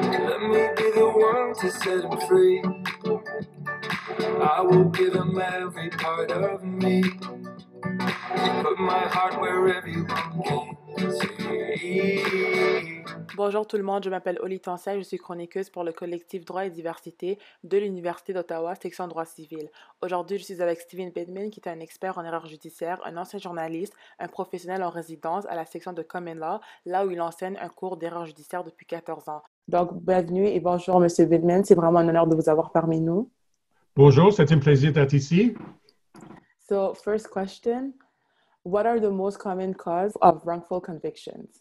Let me be the one to set him free. I will give him every part of me. Put my heart wherever you want me. See. Bonjour tout le monde, je m'appelle Oli Tantia, je suis chroniqueuse pour le collectif Droit et Diversité de l'Université d'Ottawa, section droit civil. Aujourd'hui, je suis avec Steven Bindman, qui est un expert en erreurs judiciaires, un ancien journaliste, un professionnel en résidence à la section de Common Law, là où il enseigne un cours d'erreurs judiciaires depuis 14 ans. Donc, bienvenue et bonjour, Monsieur Bindman. C'est vraiment un honneur de vous avoir parmi nous. Bonjour, c'est un plaisir d'être ici. So, first question, what are the most common causes of wrongful convictions?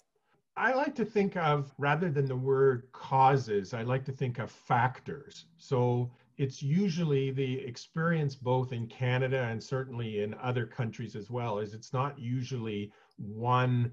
I like to think of, rather than the word causes, I like to think of factors. So it's usually the experience both in Canada and certainly in other countries as well, is it's not usually one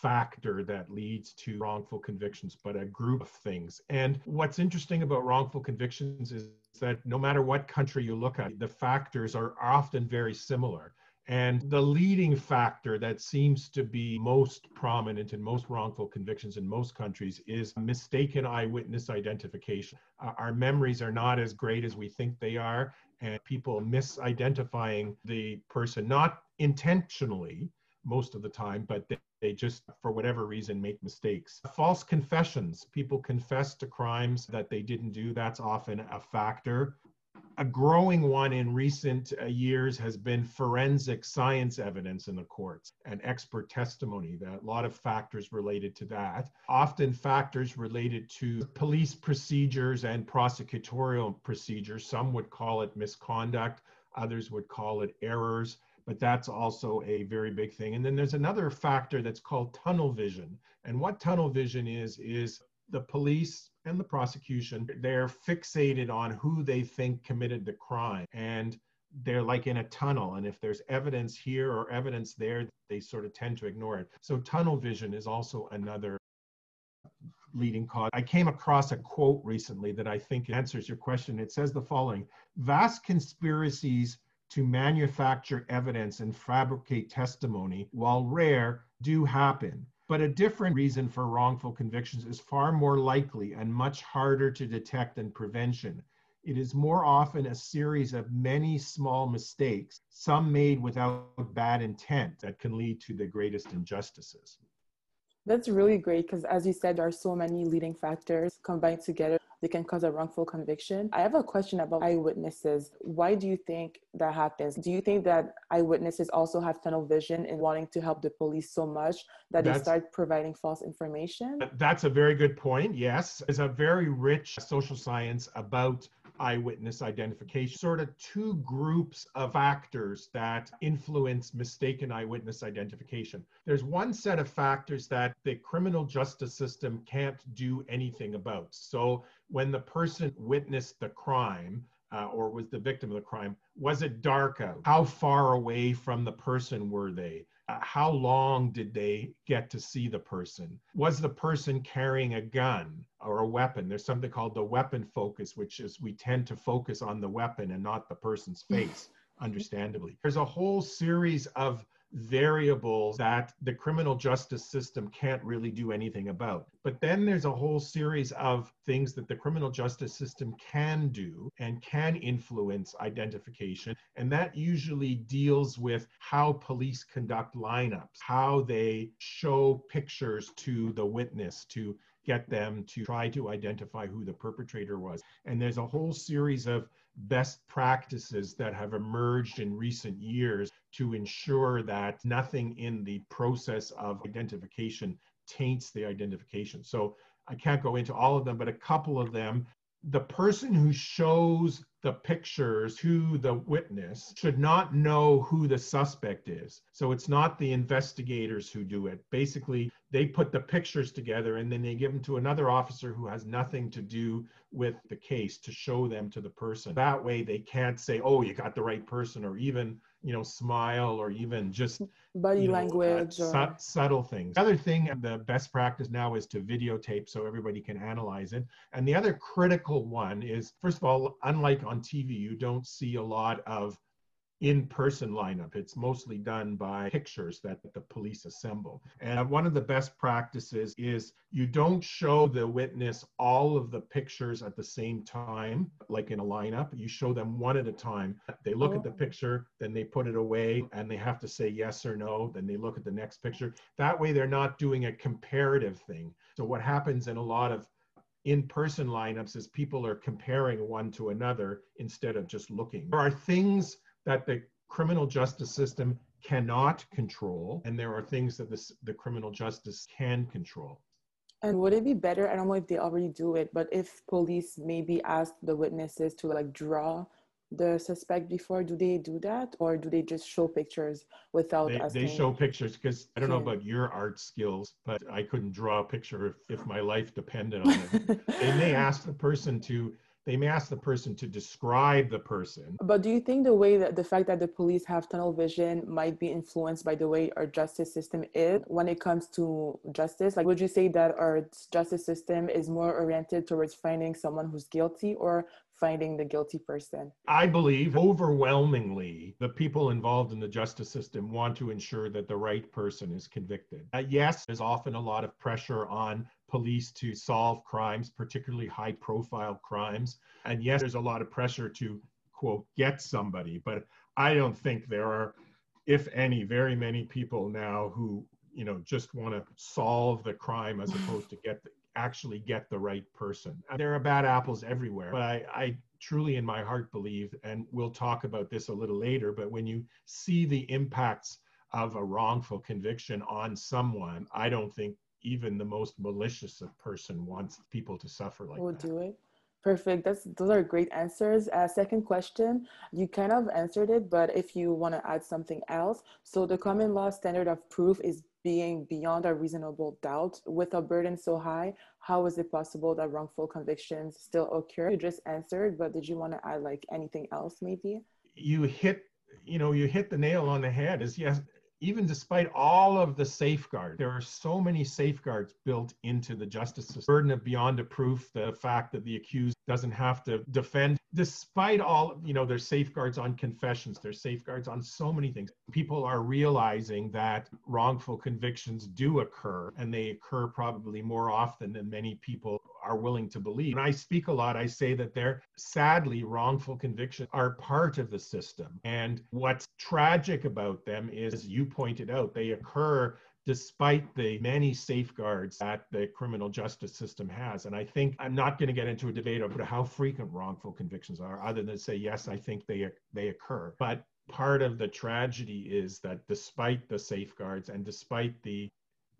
factor that leads to wrongful convictions, but a group of things. And what's interesting about wrongful convictions is that no matter what country you look at, the factors are often very similar. And the leading factor that seems to be most prominent in most wrongful convictions in most countries is mistaken eyewitness identification. Our memories are not as great as we think they are, and people misidentifying the person, not intentionally most of the time, but they just, for whatever reason, make mistakes. False confessions. People confess to crimes that they didn't do. That's often a factor. A growing one in recent years has been forensic science evidence in the courts and expert testimony. That a lot of factors related to that, often factors related to police procedures and prosecutorial procedures. Some would call it misconduct, others would call it errors, but that's also a very big thing. And then there's another factor that's called tunnel vision. And what tunnel vision is the police and the prosecution, they're fixated on who they think committed the crime. And they're like in a tunnel. And if there's evidence here or evidence there, they sort of tend to ignore it. So tunnel vision is also another leading cause. I came across a quote recently that I think answers your question. It says the following: vast conspiracies to manufacture evidence and fabricate testimony, while rare, do happen. But a different reason for wrongful convictions is far more likely and much harder to detect than prevention. It is more often a series of many small mistakes, some made without bad intent, that can lead to the greatest injustices. That's really great, because as you said, there are so many leading factors combined together. They can cause a wrongful conviction. I have a question about eyewitnesses. Why do you think that happens? Do you think that eyewitnesses also have tunnel vision in wanting to help the police so much that they start providing false information? That's a very good point, yes. There's a very rich social science about eyewitness identification. Sort of two groups of factors that influence mistaken eyewitness identification. There's one set of factors that the criminal justice system can't do anything about. So when the person witnessed the crime or was the victim of the crime, was it dark out? How far away from the person were they? How long did they get to see the person? Was the person carrying a gun or a weapon? There's something called the weapon focus, which is we tend to focus on the weapon and not the person's face, understandably. There's a whole series of variables that the criminal justice system can't really do anything about. But then there's a whole series of things that the criminal justice system can do and can influence identification. And that usually deals with how police conduct lineups, how they show pictures to the witness to get them to try to identify who the perpetrator was. And there's a whole series of best practices that have emerged in recent years to ensure that nothing in the process of identification taints the identification. So I can't go into all of them, but a couple of them. The person who shows the pictures to the witness should not know who the suspect is. So it's not the investigators who do it. Basically, they put the pictures together and then they give them to another officer who has nothing to do with the case to show them to the person. That way they can't say, oh, you got the right person, or even, you know, smile, or even just body language, or subtle things. The other thing, the best practice now is to videotape so everybody can analyze it. And the other critical one is, first of all, unlike on TV, you don't see a lot of in-person lineup. It's mostly done by pictures that the police assemble. And one of the best practices is you don't show the witness all of the pictures at the same time, like in a lineup. You show them one at a time. They look at the picture, then they put it away, and they have to say yes or no. Then they look at the next picture. That way they're not doing a comparative thing. So what happens in a lot of in-person lineups is people are comparing one to another instead of just looking. There are things that the criminal justice system cannot control, and there are things that the criminal justice can control. And would it be better, I don't know if they already do it, but if police maybe ask the witnesses to like draw the suspect before, do they do that? Or do they just show pictures without asking? They show pictures because I don't know about your art skills, but I couldn't draw a picture if my life depended on it. They may ask the person to describe the person. But do you think the way that the fact that the police have tunnel vision might be influenced by the way our justice system is when it comes to justice? Like, would you say that our justice system is more oriented towards finding someone who's guilty or finding the guilty person? I believe overwhelmingly the people involved in the justice system want to ensure that the right person is convicted. Yes, there's often a lot of pressure on police to solve crimes, particularly high profile crimes. And yes, there's a lot of pressure to, quote, get somebody. But I don't think there are, if any, very many people now who, you know, just want to solve the crime as opposed to actually get the right person. There are bad apples everywhere, but I truly in my heart believe, and we'll talk about this a little later, but when you see the impacts of a wrongful conviction on someone, I don't think even the most malicious of person wants people to suffer like that. We'll do it. Perfect. Those are great answers. Second question, you kind of answered it, but if you want to add something else. So the common law standard of proof is being beyond a reasonable doubt. With a burden so high, how is it possible that wrongful convictions still occur? You just answered, but did you want to add like anything else maybe? You hit the nail on the head is yes. Even despite all of the safeguards, there are so many safeguards built into the justice system. The burden of beyond a proof, the fact that the accused doesn't have to defend. Despite all, there's safeguards on confessions, there's safeguards on so many things. People are realizing that wrongful convictions do occur, and they occur probably more often than many people are willing to believe. When I speak a lot, I say that sadly, wrongful convictions are part of the system. And what's tragic about them is, as you pointed out, they occur despite the many safeguards that the criminal justice system has. And I think I'm not going to get into a debate about how frequent wrongful convictions are, other than say, yes, I think they occur. But part of the tragedy is that despite the safeguards and despite the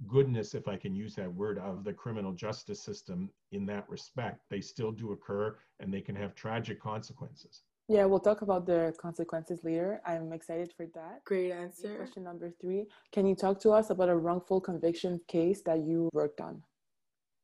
goodness, if I can use that word, of the criminal justice system in that respect, they still do occur and they can have tragic consequences. Yeah, we'll talk about the consequences later. I'm excited for that. Great answer. Question number 3. Can you talk to us about a wrongful conviction case that you worked on?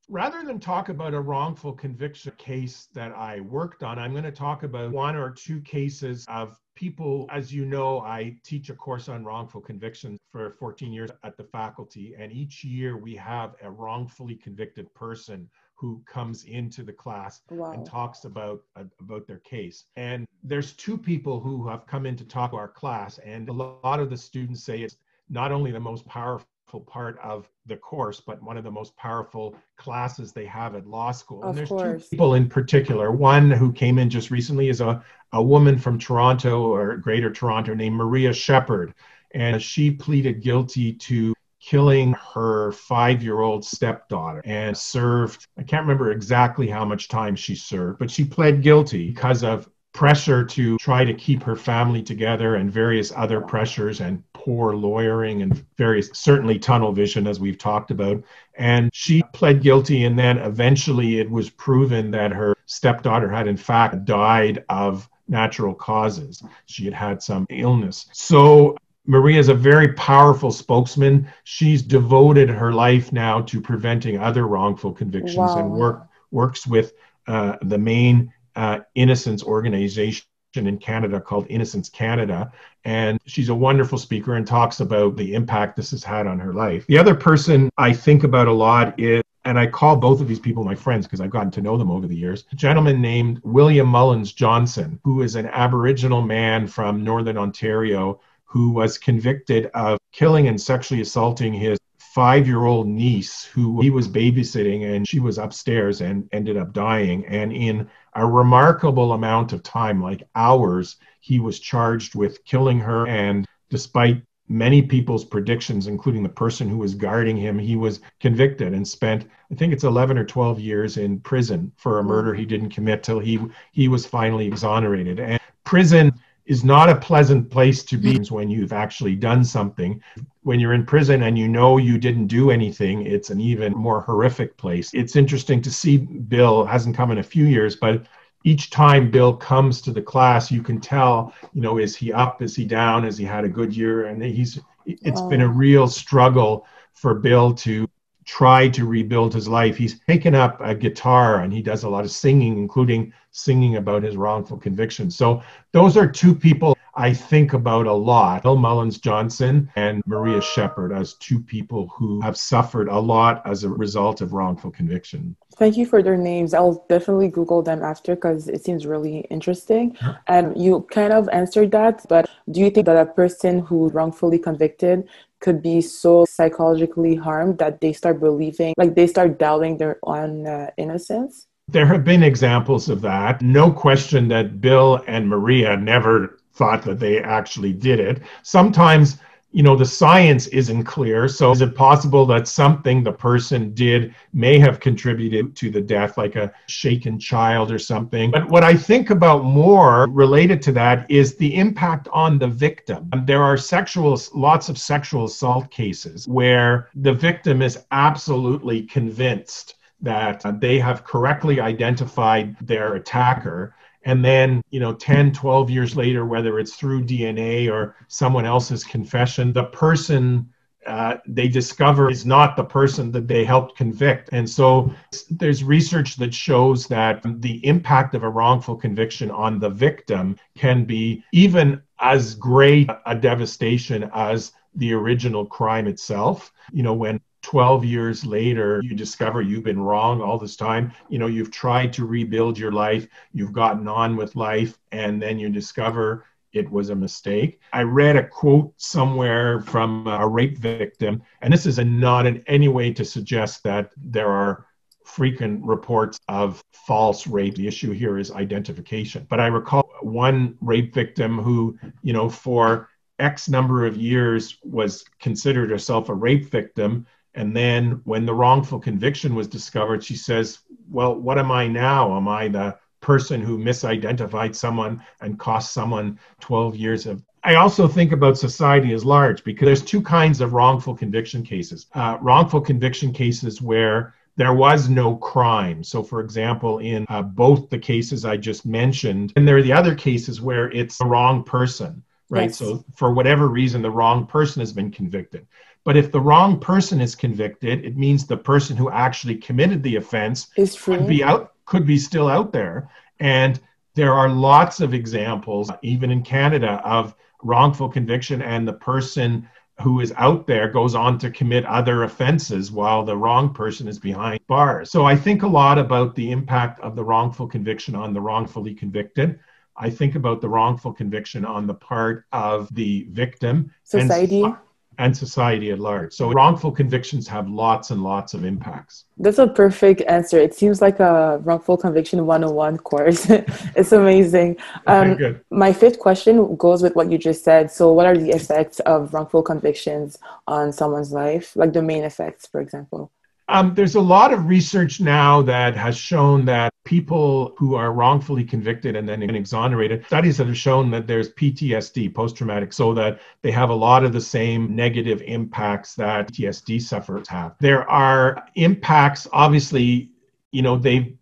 Rather than talk about a wrongful conviction case that I worked on, I'm going to talk about one or two cases of people. As you know, I teach a course on wrongful convictions for 14 years at the faculty, and each year we have a wrongfully convicted person who comes into the class and talks about their case. And there's 2 people who have come in to talk to our class, and a lot of the students say it's not only the most powerful part of the course, but one of the most powerful classes they have at law school. And there's 2 people in particular. One who came in just recently is a woman from Toronto or Greater Toronto named Maria Shepherd, and she pleaded guilty to killing her 5-year-old stepdaughter and served, I can't remember exactly how much time she served, but she pled guilty because of pressure to try to keep her family together and various other pressures and poor lawyering and certainly tunnel vision, as we've talked about. And she pled guilty, and then eventually it was proven that her stepdaughter had in fact died of natural causes. She had some illness. So Maria is a very powerful spokesman. She's devoted her life now to preventing other wrongful convictions and works with the main innocence organization in Canada called Innocence Canada. And she's a wonderful speaker and talks about the impact this has had on her life. The other person I think about a lot is and I call both of these people my friends because I've gotten to know them over the years, a gentleman named William Mullins-Johnson, who is an Aboriginal man from Northern Ontario who was convicted of killing and sexually assaulting his five-year-old niece who he was babysitting, and she was upstairs and ended up dying. And in a remarkable amount of time, like hours, he was charged with killing her. And despite many people's predictions, including the person who was guarding him, he was convicted and spent, I think it's 11 or 12 years in prison for a murder he didn't commit till he was finally exonerated. And prison is not a pleasant place to be when you've actually done something. When you're in prison and you know you didn't do anything, it's an even more horrific place. It's interesting to see Bill, hasn't come in a few years, but each time Bill comes to the class, you can tell, is he up? Is he down? Has he had a good year? And it's been a real struggle for Bill to try to rebuild his life. He's taken up a guitar and he does a lot of singing, including singing about his wrongful conviction. So those are two people I think about a lot, Bill Mullins-Johnson and Maria Shepherd, as two people who have suffered a lot as a result of wrongful conviction. Thank you for their names. I'll definitely Google them after because it seems really interesting. And you kind of answered that, but do you think that a person who wrongfully convicted could be so psychologically harmed that they start believing, like they start doubting their own innocence? There have been examples of that. No question that Bill and Maria never thought that they actually did it. Sometimes, the science isn't clear. So is it possible that something the person did may have contributed to the death, like a shaken child or something? But what I think about more related to that is the impact on the victim. There are lots of sexual assault cases where the victim is absolutely convinced that they have correctly identified their attacker. And then, 10, 12 years later, whether it's through DNA or someone else's confession, the person they discover is not the person that they helped convict. And so there's research that shows that the impact of a wrongful conviction on the victim can be even as great a devastation as the original crime itself. When 12 years later, you discover you've been wrong all this time. You've tried to rebuild your life. You've gotten on with life. And then you discover it was a mistake. I read a quote somewhere from a rape victim. And this is not in any way to suggest that there are frequent reports of false rape. The issue here is identification. But I recall one rape victim who, for X number of years was considered herself a rape victim. And then when the wrongful conviction was discovered, she says, well, what am I now? Am I the person who misidentified someone and cost someone 12 years of... I also think about society as large because there's two kinds of wrongful conviction cases. Wrongful conviction cases where there was no crime. So, for example, in both the cases I just mentioned, and there are the other cases where it's the wrong person, right? Yes. So for whatever reason, the wrong person has been convicted. But if the wrong person is convicted, it means the person who actually committed the offense could be still out there. And there are lots of examples, even in Canada, of wrongful conviction, and the person who is out there goes on to commit other offenses while the wrong person is behind bars. So I think a lot about the impact of the wrongful conviction on the wrongfully convicted. I think about the wrongful conviction on the part of the victim. And society at large. So wrongful convictions have lots and lots of impacts. That's a perfect answer. It seems like a wrongful conviction 101 course. It's amazing. Okay, my fifth question goes with what you just said. So what are the effects of wrongful convictions on someone's life? Like the main effects, for example. There's a lot of research now that has shown that people who are wrongfully convicted and then exonerated, studies that have shown that there's PTSD, post-traumatic, so that they have a lot of the same negative impacts that PTSD sufferers have. There are impacts, obviously, they've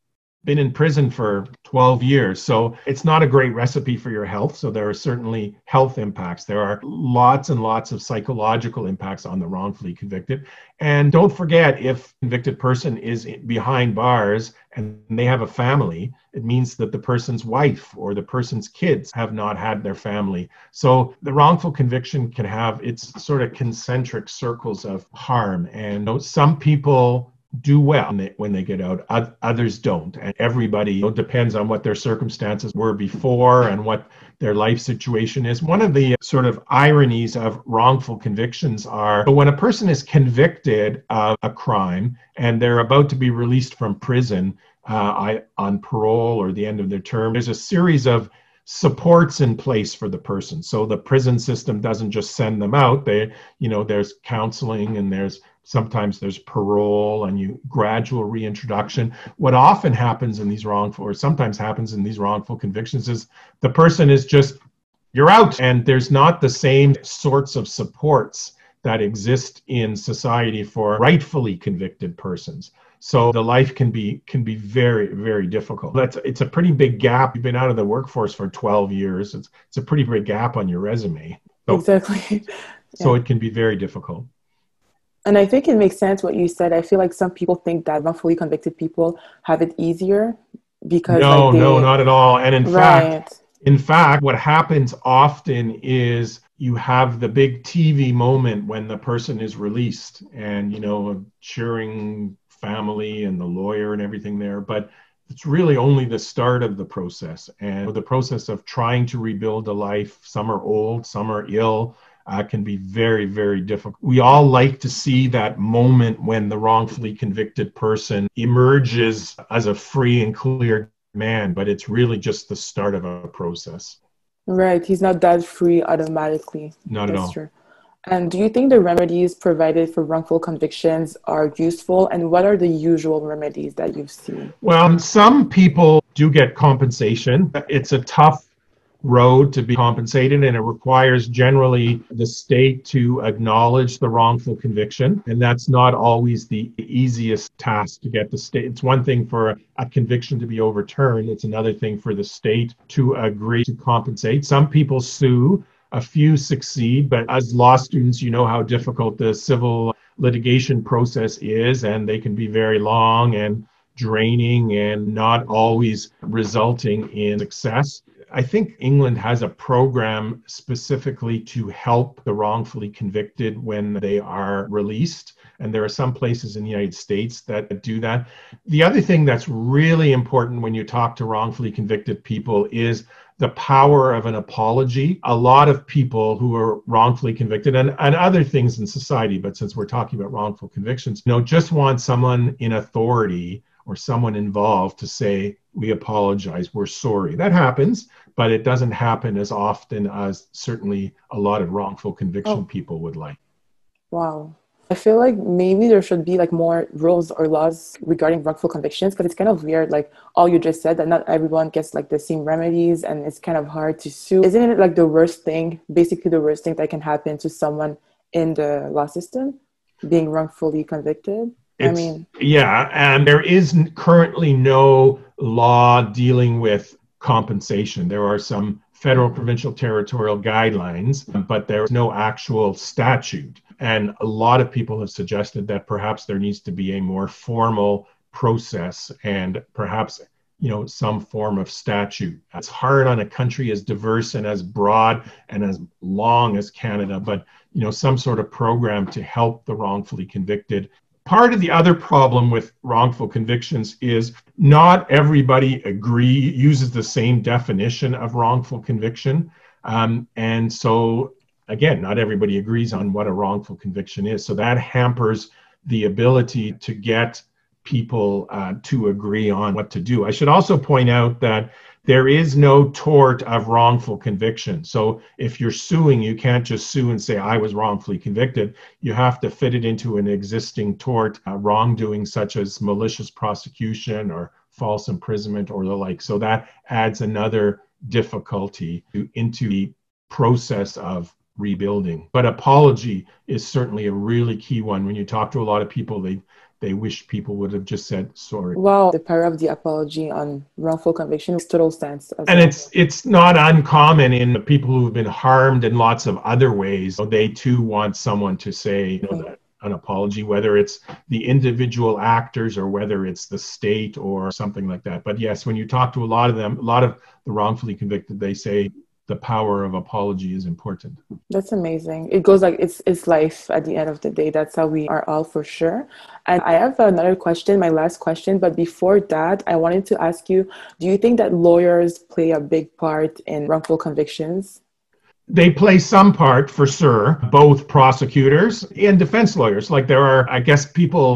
been in prison for 12 years. So it's not a great recipe for your health. So there are certainly health impacts. There are lots and lots of psychological impacts on the wrongfully convicted. And don't forget, if a convicted person is behind bars and they have a family, it means that the person's wife or the person's kids have not had their family. So the wrongful conviction can have its sort of concentric circles of harm. And some people do well when they get out. Others don't. And everybody, depends on what their circumstances were before and what their life situation is. One of the sort of ironies of wrongful convictions are, but when a person is convicted of a crime and they're about to be released from prison on parole or the end of their term, there's a series of supports in place for the person. So the prison system doesn't just send them out. They, there's counseling and sometimes there's parole and gradual reintroduction. What often happens in these wrongful convictions is the person is just, you're out. And there's not the same sorts of supports that exist in society for rightfully convicted persons. So the life can be very, very difficult. It's a pretty big gap. You've been out of the workforce for 12 years. It's a pretty big gap on your resume. So, exactly. So yeah. It can be very difficult. And I think it makes sense what you said. I feel like some people think that wrongfully convicted people have it easier because no, not at all. And in fact, what happens often is you have the big TV moment when the person is released and, a cheering family and the lawyer and everything there. But it's really only the start of the process. And the process of trying to rebuild a life, some are old, some are ill, can be very, very difficult. We all like to see that moment when the wrongfully convicted person emerges as a free and clear man, but it's really just the start of a process. Right. He's not that free automatically. Not at all. True. And do you think the remedies provided for wrongful convictions are useful? And what are the usual remedies that you've seen? Well, some people do get compensation. It's a tough road to be compensated, and it requires generally the state to acknowledge the wrongful conviction, and that's not always the easiest task to get the state. It's one thing for a conviction to be overturned, it's another thing for the state to agree to compensate. Some people sue, a few succeed, but as law students you know how difficult the civil litigation process is, and they can be very long and draining and not always resulting in success. I think England has a program specifically to help the wrongfully convicted when they are released. And there are some places in the United States that do that. The other thing that's really important when you talk to wrongfully convicted people is the power of an apology. A lot of people who are wrongfully convicted and other things in society, but since we're talking about wrongful convictions, just want someone in authority or someone involved to say, we apologize, we're sorry. That happens, but it doesn't happen as often as certainly a lot of wrongful conviction people would like. Wow. I feel like maybe there should be more rules or laws regarding wrongful convictions, but it's kind of weird, all you just said, that not everyone gets the same remedies and it's kind of hard to sue. Isn't it basically the worst thing that can happen to someone in the law system, being wrongfully convicted? And there is currently no law dealing with compensation. There are some federal, provincial, territorial guidelines, but there's no actual statute. And a lot of people have suggested that perhaps there needs to be a more formal process and perhaps, some form of statute. It's hard on a country as diverse and as broad and as long as Canada, but, some sort of program to help the wrongfully convicted. Part of the other problem with wrongful convictions is not everybody uses the same definition of wrongful conviction. And so, again, not everybody agrees on what a wrongful conviction is. So that hampers the ability to get people to agree on what to do. I should also point out that there is no tort of wrongful conviction. So if you're suing, you can't just sue and say, I was wrongfully convicted. You have to fit it into an existing tort, wrongdoing such as malicious prosecution or false imprisonment or the like. So that adds another difficulty into the process of rebuilding. But apology is certainly a really key one. When you talk to a lot of people, they wish people would have just said sorry. Wow, the power of the apology on wrongful conviction makes total sense. And it's not uncommon in people who've been harmed in lots of other ways. They too want someone to say an apology, whether it's the individual actors or whether it's the state or something like that. But yes, when you talk to a lot of the wrongfully convicted, they say the power of apology is important. That's amazing. It goes like it's life at the end of the day. That's how we are all, for sure. And I have another question, my last question, but before that, I wanted to ask you, do you think that lawyers play a big part in wrongful convictions? They play some part, for sure, both prosecutors and defense lawyers. Like there are, I guess people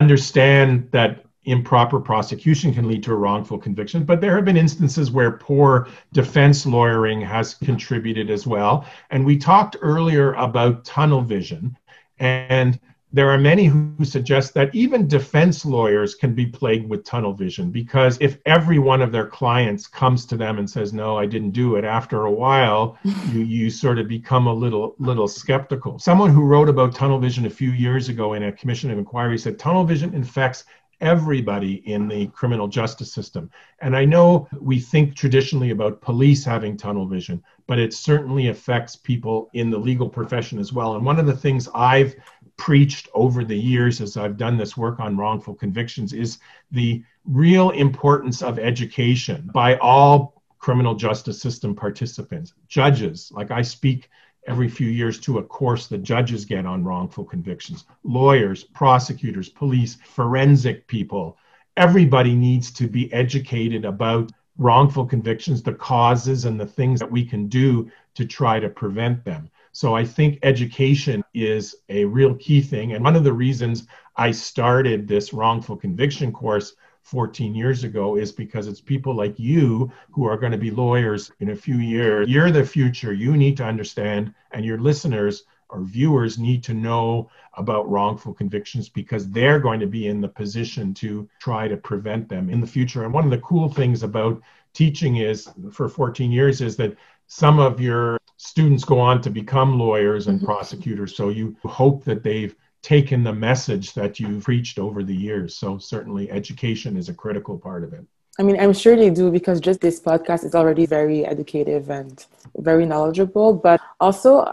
understand that improper prosecution can lead to a wrongful conviction, but there have been instances where poor defense lawyering has contributed as well. And we talked earlier about tunnel vision, and there are many who suggest that even defense lawyers can be plagued with tunnel vision, because if every one of their clients comes to them and says, no, I didn't do it, after a while, you sort of become a little skeptical. Someone who wrote about tunnel vision a few years ago in a commission of inquiry said, tunnel vision infects everybody in the criminal justice system. And I know we think traditionally about police having tunnel vision, but it certainly affects people in the legal profession as well. And one of the things I've preached over the years as I've done this work on wrongful convictions is the real importance of education by all criminal justice system participants. Judges, like I speak every few years to a course that judges get on wrongful convictions, lawyers, prosecutors, police, forensic people. Everybody needs to be educated about wrongful convictions, the causes and the things that we can do to try to prevent them. So I think education is a real key thing. And one of the reasons I started this wrongful conviction course 14 years ago is because it's people like you who are going to be lawyers in a few years. You're the future. You need to understand, and your listeners or viewers need to know about wrongful convictions, because they're going to be in the position to try to prevent them in the future. And one of the cool things about teaching is for 14 years is that some of your students go on to become lawyers and prosecutors. So you hope that they've taken the message that you've preached over the years. So certainly education is a critical part of it. I mean, I'm sure they do, because just this podcast is already very educative and very knowledgeable. But also,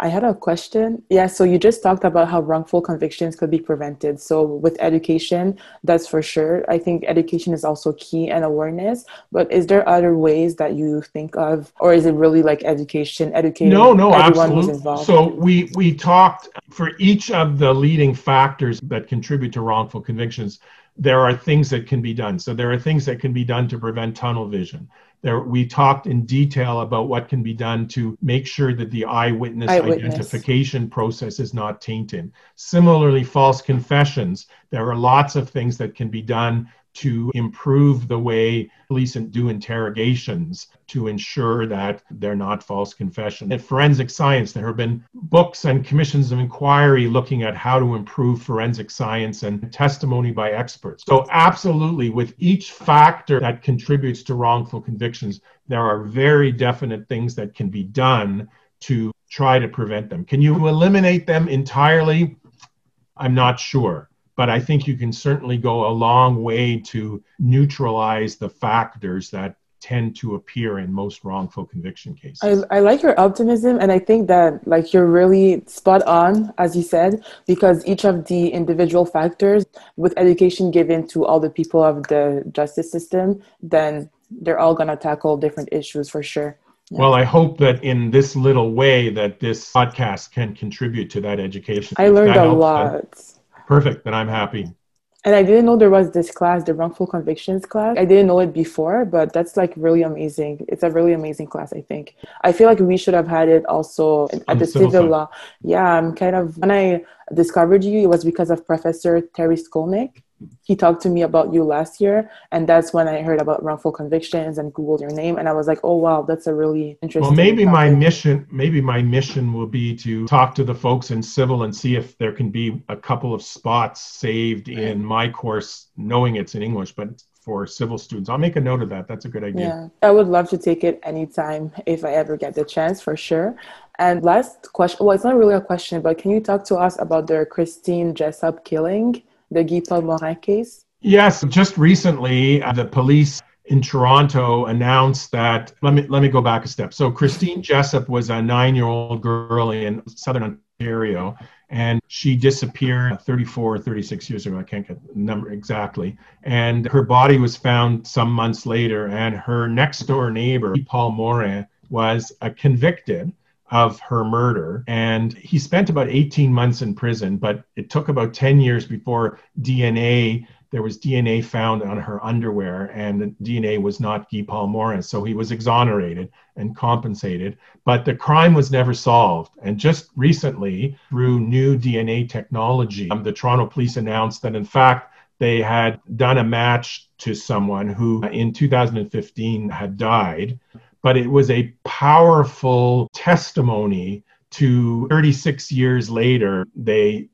I had a question. Yeah, so you just talked about how wrongful convictions could be prevented. So with education, that's for sure. I think education is also key, and awareness. But is there other ways that you think of, or is it really like educating no, everyone who's involved? So we talked for each of the leading factors that contribute to wrongful convictions. There are things that can be done. So there are things that can be done to prevent tunnel vision. We talked in detail about what can be done to make sure that the eyewitness identification process is not tainted. Similarly, false confessions. There are lots of things that can be done to improve the way police do interrogations to ensure that they're not false confessions. In forensic science, there have been books and commissions of inquiry looking at how to improve forensic science and testimony by experts. So absolutely, with each factor that contributes to wrongful convictions, there are very definite things that can be done to try to prevent them. Can you eliminate them entirely? I'm not sure. But I think you can certainly go a long way to neutralize the factors that tend to appear in most wrongful conviction cases. I like your optimism, and I think that like you're really spot on, as you said, because each of the individual factors, with education given to all the people of the justice system, then they're all going to tackle different issues for sure. Yeah. Well, I hope that in this little way that this podcast can contribute to that education. I learned a lot. Perfect. Then I'm happy. And I didn't know there was this class, the wrongful convictions class. I didn't know it before, but that's like really amazing. It's a really amazing class, I think. I feel like we should have had it also at the civil law. Yeah, I'm kind of, when I discovered you, it was because of Professor Terry Skolnik. He talked to me about you last year, and that's when I heard about wrongful convictions and Googled your name, and I was like, oh wow, that's a really interesting topic. Well, maybe my mission will be to talk to the folks in civil and see if there can be a couple of spots saved in my course, knowing it's in English, but for civil students. I'll make a note of that. That's a good idea. Yeah, I would love to take it anytime if I ever get the chance, for sure. And last question, well, it's not really a question, but can you talk to us about the Christine Jessup killing? The Guy Paul Morin case? Yes, just recently, the police in Toronto announced that, let me go back a step. So Christine Jessup was a 9-year-old girl in Southern Ontario, and she disappeared 34 or 36 years ago. I can't get the number exactly. And her body was found some months later, and her next door neighbor, Guy Paul Morin, was convicted of her murder, and he spent about 18 months in prison, but it took about 10 years before there was DNA found on her underwear, and the DNA was not Guy Paul Morin, so he was exonerated and compensated, but the crime was never solved. And just recently, through new DNA technology, the Toronto police announced that in fact they had done a match to someone who in 2015 had died. But it was a powerful testimony to 36 years later, they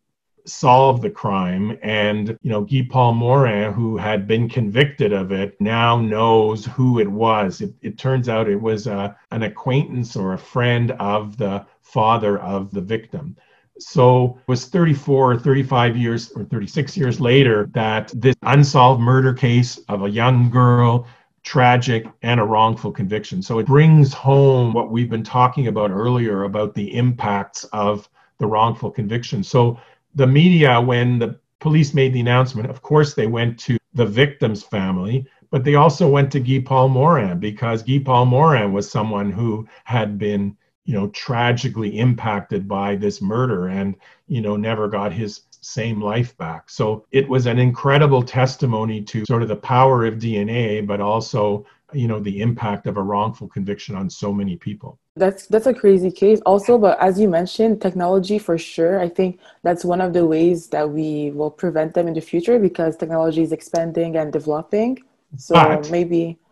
solved the crime. And, you know, Guy Paul Morin, who had been convicted of it, now knows who it was. It turns out it was an acquaintance or a friend of the father of the victim. So it was 34 or 35 years or 36 years later that this unsolved murder case of a young girl, tragic and a wrongful conviction. So it brings home what we've been talking about earlier about the impacts of the wrongful conviction. So the media, when the police made the announcement, of course they went to the victim's family, but they also went to Guy Paul Morin, because Guy Paul Morin was someone who had been, you know, tragically impacted by this murder and, you know, never got his same life back. So it was an incredible testimony to sort of the power of DNA, but also, you know, the impact of a wrongful conviction on so many people. That's a crazy case also. But as you mentioned, technology for sure. I think that's one of the ways that we will prevent them in the future, because technology is expanding and developing. So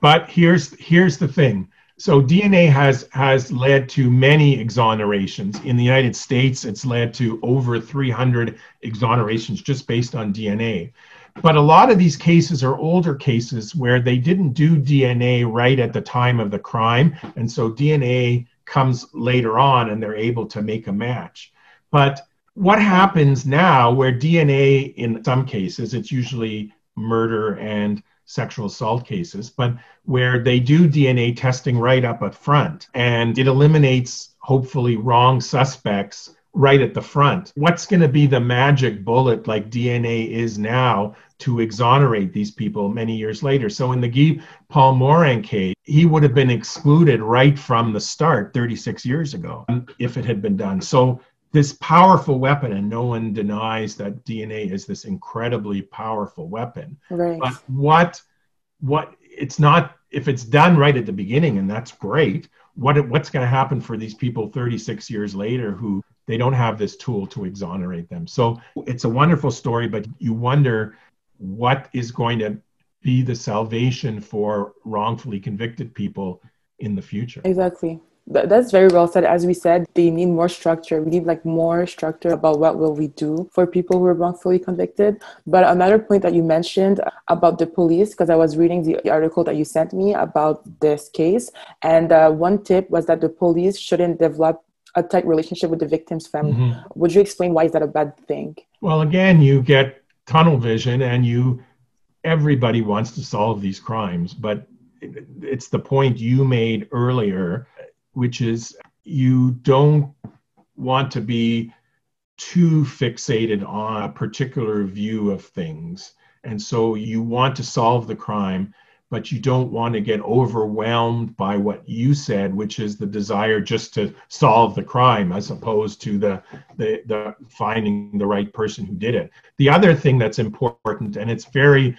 But here's the thing. So DNA has led to many exonerations. In the United States, it's led to over 300 exonerations just based on DNA. But a lot of these cases are older cases where they didn't do DNA right at the time of the crime. And so DNA comes later on and they're able to make a match. But what happens now where DNA, in some cases, it's usually murder and sexual assault cases, but where they do DNA testing right up front, and it eliminates hopefully wrong suspects right at the front. What's going to be the magic bullet like DNA is now to exonerate these people many years later? So in the Guy Paul Morin case, he would have been excluded right from the start 36 years ago if it had been done. So this powerful weapon, and no one denies that DNA is this incredibly powerful weapon. Right. But what it's not, if it's done right at the beginning, and that's great, what's going to happen for these people 36 years later who they don't have this tool to exonerate them? So it's a wonderful story, but you wonder what is going to be the salvation for wrongfully convicted people in the future. Exactly. That's very well said. As we said, they need more structure. We need more structure about what will we do for people who are wrongfully convicted. But another point that you mentioned about the police, because I was reading the article that you sent me about this case, and one tip was that the police shouldn't develop a tight relationship with the victim's family. Mm-hmm. Would you explain why is that a bad thing? Well, again, you get tunnel vision, and everybody wants to solve these crimes, but it's the point you made earlier, which is you don't want to be too fixated on a particular view of things. And so you want to solve the crime, but you don't want to get overwhelmed by what you said, which is the desire just to solve the crime as opposed to the finding the right person who did it. The other thing that's important, and it's very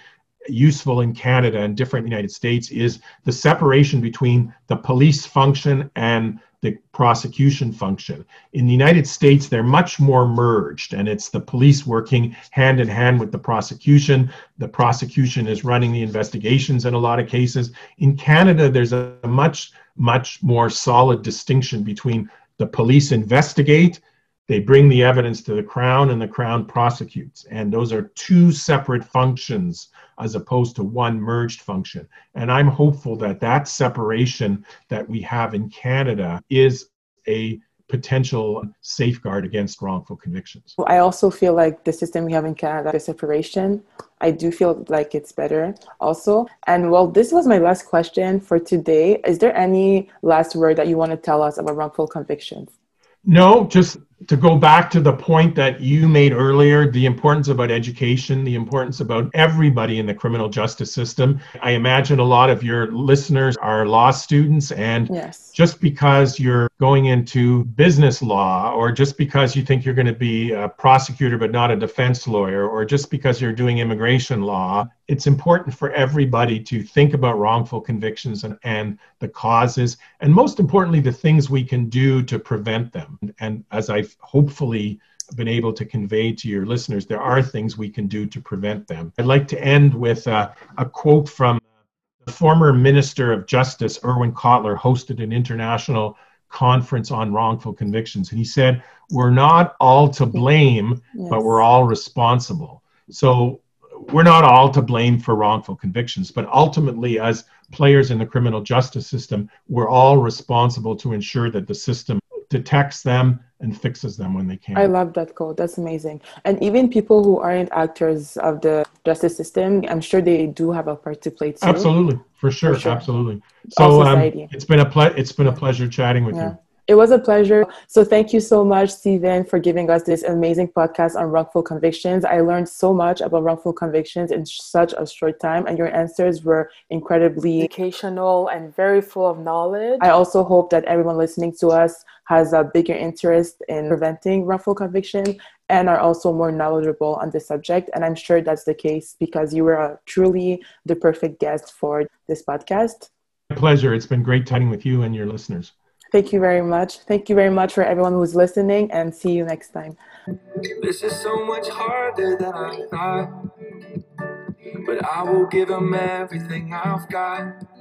useful in Canada and different in the United States, is the separation between the police function and the prosecution function. In the United States, they're much more merged, and it's the police working hand in hand with the prosecution. The prosecution is running the investigations in a lot of cases. In Canada, there's a much, much more solid distinction between the police investigate, they bring the evidence to the Crown, and the Crown prosecutes. And those are two separate functions as opposed to one merged function. And I'm hopeful that that separation that we have in Canada is a potential safeguard against wrongful convictions. I also feel like the system we have in Canada, the separation, I do feel like it's better also. And well, this was my last question for today. Is there any last word that you want to tell us about wrongful convictions? No, just to go back to the point that you made earlier, the importance about education, the importance about everybody in the criminal justice system. I imagine a lot of your listeners are law students, and yes, just because you're going into business law, or just because you think you're going to be a prosecutor but not a defense lawyer, or just because you're doing immigration law, it's important for everybody to think about wrongful convictions and the causes, and most importantly, the things we can do to prevent them. And as I've hopefully been able to convey to your listeners, there are things we can do to prevent them. I'd like to end with a quote from the former Minister of Justice, Erwin Cotler, hosted an international conference on wrongful convictions. And he said, we're not all to blame, yes, but we're all responsible. So we're not all to blame for wrongful convictions, but ultimately, as players in the criminal justice system, we're all responsible to ensure that the system detects them and fixes them when they can. I love that quote. That's amazing. And even people who aren't actors of the justice system, I'm sure they do have a part to play too. Absolutely, for sure, absolutely. So it's been a pleasure chatting with you. It was a pleasure. So thank you so much, Steven, for giving us this amazing podcast on wrongful convictions. I learned so much about wrongful convictions in such a short time, and your answers were incredibly educational and very full of knowledge. I also hope that everyone listening to us has a bigger interest in preventing wrongful conviction and are also more knowledgeable on the subject. And I'm sure that's the case, because you were truly the perfect guest for this podcast. My pleasure. It's been great chatting with you and your listeners. Thank you very much. Thank you very much for everyone who's listening, and see you next time. This is so much harder than I thought, but I will give them everything I've got.